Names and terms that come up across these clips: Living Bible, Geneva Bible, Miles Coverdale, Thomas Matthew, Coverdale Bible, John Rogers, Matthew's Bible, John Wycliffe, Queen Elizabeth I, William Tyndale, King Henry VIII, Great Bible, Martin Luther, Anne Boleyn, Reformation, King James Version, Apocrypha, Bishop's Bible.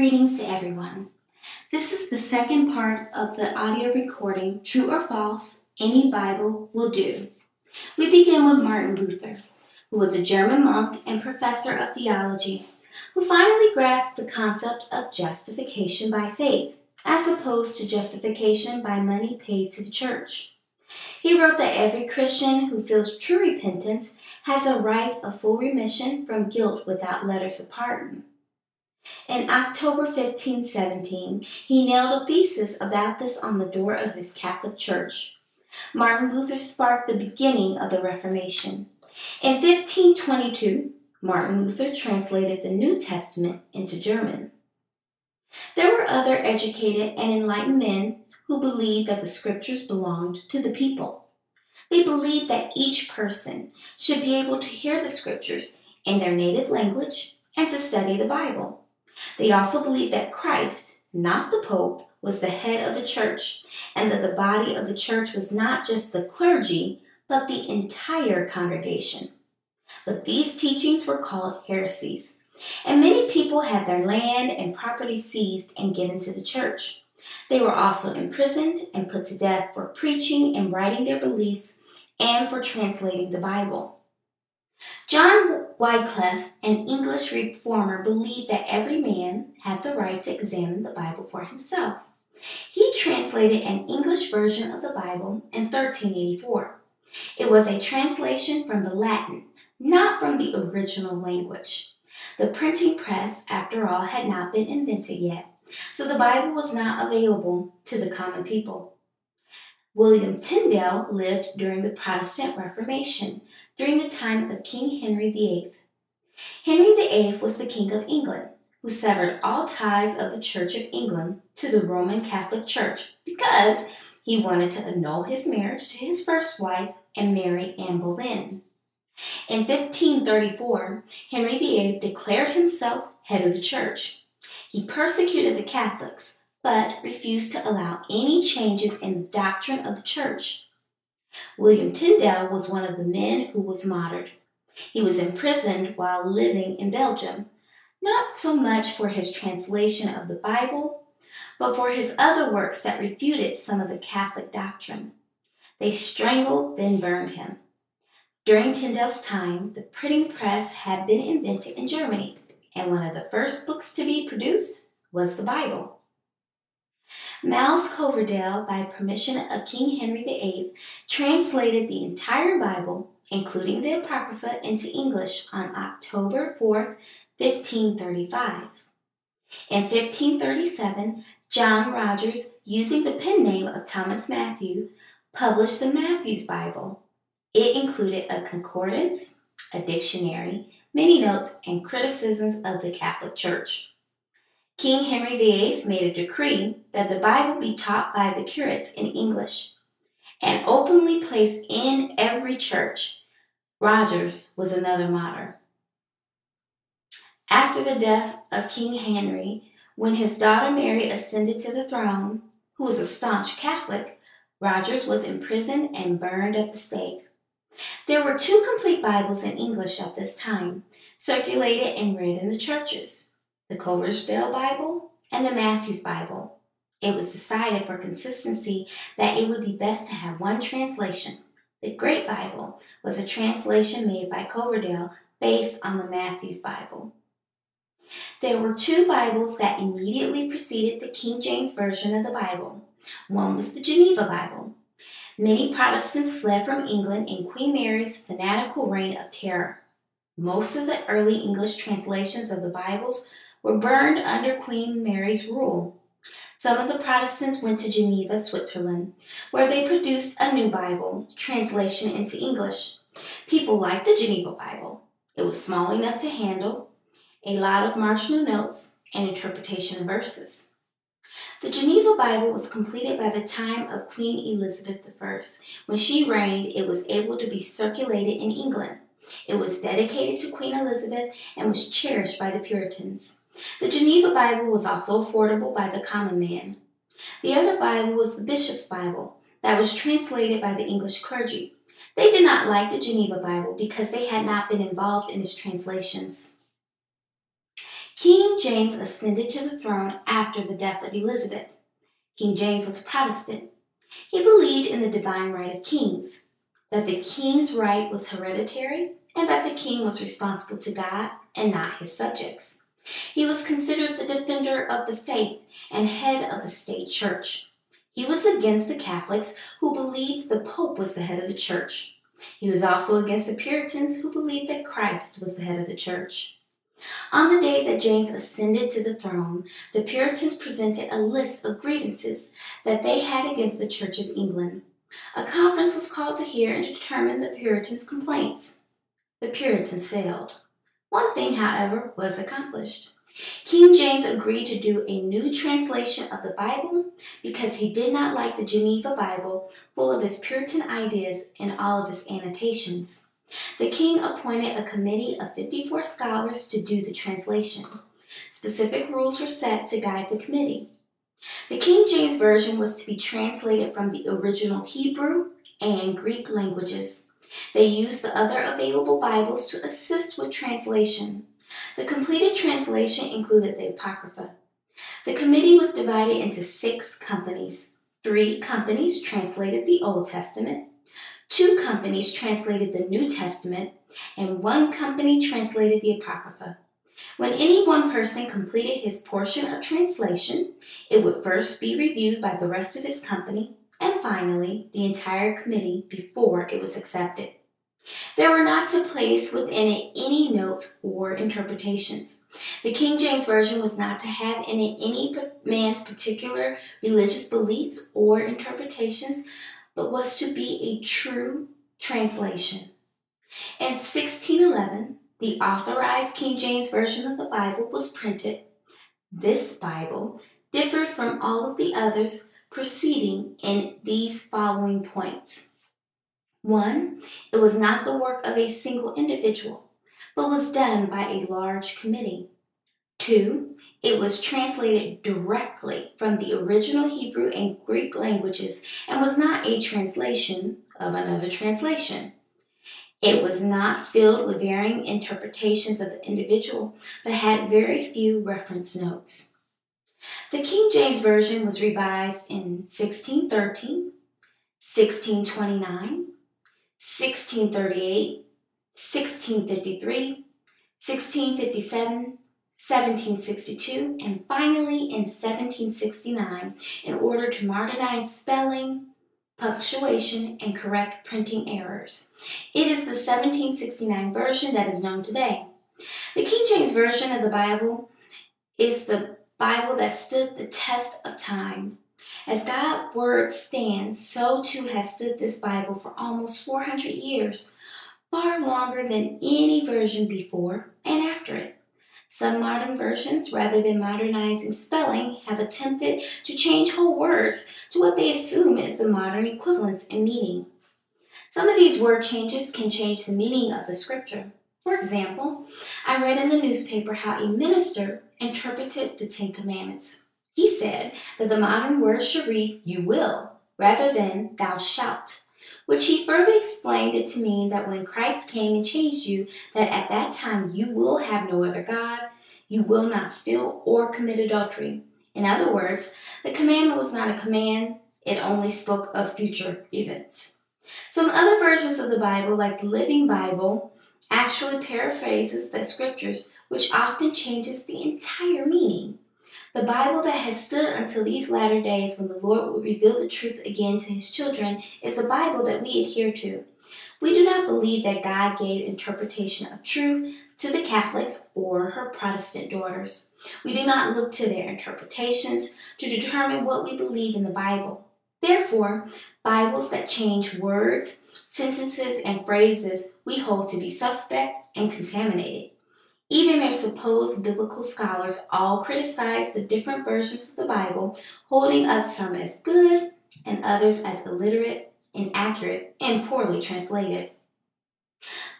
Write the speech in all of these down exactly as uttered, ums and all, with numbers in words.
Greetings to everyone. This is the second part of the audio recording, True or False, Any Bible Will Do. We begin with Martin Luther, who was a German monk and professor of theology, who finally grasped the concept of justification by faith, as opposed to justification by money paid to the church. He wrote that every Christian who feels true repentance has a right of full remission from guilt without letters of pardon. In October fifteen seventeen, he nailed a thesis about this on the door of his Catholic church. Martin Luther sparked the beginning of the Reformation. In fifteen twenty-two, Martin Luther translated the New Testament into German. There were other educated and enlightened men who believed that the scriptures belonged to the people. They believed that each person should be able to hear the scriptures in their native language and to study the Bible. They also believed that Christ, not the Pope, was the head of the church, and that the body of the church was not just the clergy, but the entire congregation. But these teachings were called heresies, and many people had their land and property seized and given to the church. They were also imprisoned and put to death for preaching and writing their beliefs and for translating the Bible. John Wycliffe, an English reformer, believed that every man had the right to examine the Bible for himself. He translated an English version of the Bible in thirteen eighty-four. It was a translation from the Latin, not from the original language. The printing press, after all, had not been invented yet, so the Bible was not available to the common people. William Tyndale lived during the Protestant Reformation, during the time of King Henry the Eighth. Henry the Eighth was the King of England, who severed all ties of the Church of England to the Roman Catholic Church because he wanted to annul his marriage to his first wife and marry Anne Boleyn. In fifteen thirty-four, Henry the Eighth declared himself head of the Church. He persecuted the Catholics, but refused to allow any changes in the doctrine of the Church. William Tyndale was one of the men who was martyred. He was imprisoned while living in Belgium, not so much for his translation of the Bible, but for his other works that refuted some of the Catholic doctrine. They strangled, then burned him. During Tyndale's time, the printing press had been invented in Germany, and one of the first books to be produced was the Bible. Miles Coverdale, by permission of King Henry the Eighth, translated the entire Bible, including the Apocrypha, into English on October fourth, fifteen thirty-five. In fifteen thirty-seven, John Rogers, using the pen name of Thomas Matthew, published the Matthew's Bible. It included a concordance, a dictionary, many notes, and criticisms of the Catholic Church. King Henry the Eighth made a decree that the Bible be taught by the curates in English and openly placed in every church. Rogers was another martyr. After the death of King Henry, when his daughter Mary ascended to the throne, who was a staunch Catholic, Rogers was imprisoned and burned at the stake. There were two complete Bibles in English at this time, circulated and read in the churches: the Coverdale Bible and the Matthew's Bible. It was decided for consistency that it would be best to have one translation. The Great Bible was a translation made by Coverdale based on the Matthew's Bible. There were two Bibles that immediately preceded the King James Version of the Bible. One was the Geneva Bible. Many Protestants fled from England in Queen Mary's fanatical reign of terror. Most of the early English translations of the Bibles were burned under Queen Mary's rule. Some of the Protestants went to Geneva, Switzerland, where they produced a new Bible, translation into English. People liked the Geneva Bible. It was small enough to handle, a lot of marginal notes, and interpretation verses. The Geneva Bible was completed by the time of Queen Elizabeth the First. When she reigned, it was able to be circulated in England. It was dedicated to Queen Elizabeth and was cherished by the Puritans. The Geneva Bible was also affordable by the common man. The other Bible was the Bishop's Bible that was translated by the English clergy. They did not like the Geneva Bible because they had not been involved in its translations. King James ascended to the throne after the death of Elizabeth. King James was a Protestant. He believed in the divine right of kings, that the king's right was hereditary, and that the king was responsible to God and not his subjects. He was considered the defender of the faith and head of the state church. He was against the Catholics who believed the Pope was the head of the church. He was also against the Puritans who believed that Christ was the head of the church. On the day that James ascended to the throne, the Puritans presented a list of grievances that they had against the Church of England. A conference was called to hear and determine the Puritans' complaints. The Puritans failed. One thing, however, was accomplished. King James agreed to do a new translation of the Bible because he did not like the Geneva Bible, full of his Puritan ideas and all of its annotations. The king appointed a committee of fifty-four scholars to do the translation. Specific rules were set to guide the committee. The King James Version was to be translated from the original Hebrew and Greek languages. They used the other available Bibles to assist with translation. The completed translation included the Apocrypha. The committee was divided into six companies. Three companies translated the Old Testament. Two companies translated the New Testament, and one company translated the Apocrypha. When any one person completed his portion of translation, it would first be reviewed by the rest of his company, and finally, the entire committee before it was accepted. They were not to place within it any notes or interpretations. The King James Version was not to have in it any man's particular religious beliefs or interpretations, but was to be a true translation. In sixteen eleven, the Authorized King James Version of the Bible was printed. This Bible differed from all of the others, proceeding in these following points. One, it was not the work of a single individual, but was done by a large committee. Two, it was translated directly from the original Hebrew and Greek languages and was not a translation of another translation. It was not filled with varying interpretations of the individual, but had very few reference notes. The King James Version was revised in sixteen thirteen, sixteen twenty-nine, sixteen thirty-eight, sixteen fifty-three, sixteen fifty-seven, seventeen sixty-two, and finally in seventeen sixty-nine, in order to modernize spelling, punctuation, and correct printing errors. It is the seventeen sixty-nine version that is known today. The King James Version of the Bible is the Bible that stood the test of time. As God's word stands, so too has stood this Bible for almost four hundred years, far longer than any version before and after it. Some modern versions, rather than modernizing spelling, have attempted to change whole words to what they assume is the modern equivalence in meaning. Some of these word changes can change the meaning of the scripture. For example, I read in the newspaper how a minister interpreted the Ten Commandments. He said that the modern word should read, "you will," rather than "thou shalt," which he further explained it to mean that when Christ came and changed you, that at that time you will have no other God, you will not steal or commit adultery. In other words, the commandment was not a command, it only spoke of future events. Some other versions of the Bible, like the Living Bible, actually paraphrases the scriptures, which often changes the entire meaning. The Bible that has stood until these latter days when the Lord will reveal the truth again to his children is the Bible that we adhere to. We do not believe that God gave interpretation of truth to the Catholics or her Protestant daughters. We do not look to their interpretations to determine what we believe in the Bible. Therefore, Bibles that change words, sentences, and phrases we hold to be suspect and contaminated. Even their supposed biblical scholars all criticize the different versions of the Bible, holding up some as good and others as illiterate, inaccurate, and poorly translated.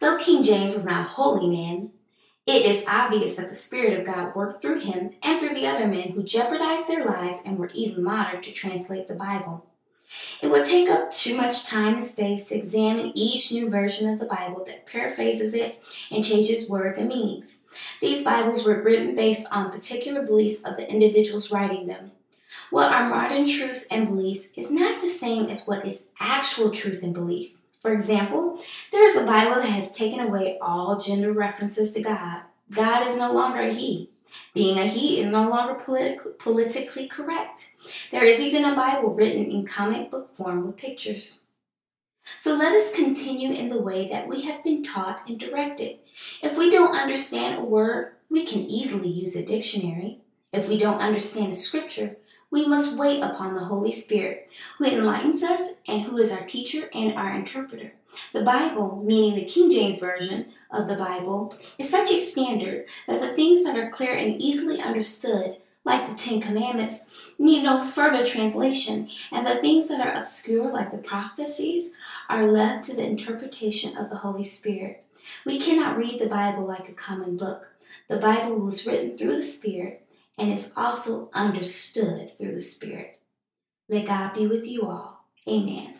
Though King James was not a holy man, it is obvious that the Spirit of God worked through him and through the other men who jeopardized their lives and were even moderate to translate the Bible. It would take up too much time and space to examine each new version of the Bible that paraphrases it and changes words and meanings. These Bibles were written based on particular beliefs of the individuals writing them. What are modern truths and beliefs is not the same as what is actual truth and belief. For example, there is a Bible that has taken away all gender references to God. God is no longer a he. Being a he is no longer politi- politically correct. There is even a Bible written in comic book form with pictures. So let us continue in the way that we have been taught and directed. If we don't understand a word, we can easily use a dictionary. If we don't understand a scripture, we must wait upon the Holy Spirit, who enlightens us and who is our teacher and our interpreter. The Bible, meaning the King James Version of the Bible, is such a standard that the things that are clear and easily understood, like the Ten Commandments, need no further translation, and the things that are obscure, like the prophecies, are left to the interpretation of the Holy Spirit. We cannot read the Bible like a common book. The Bible was written through the Spirit and is also understood through the Spirit. Let God be with you all. Amen.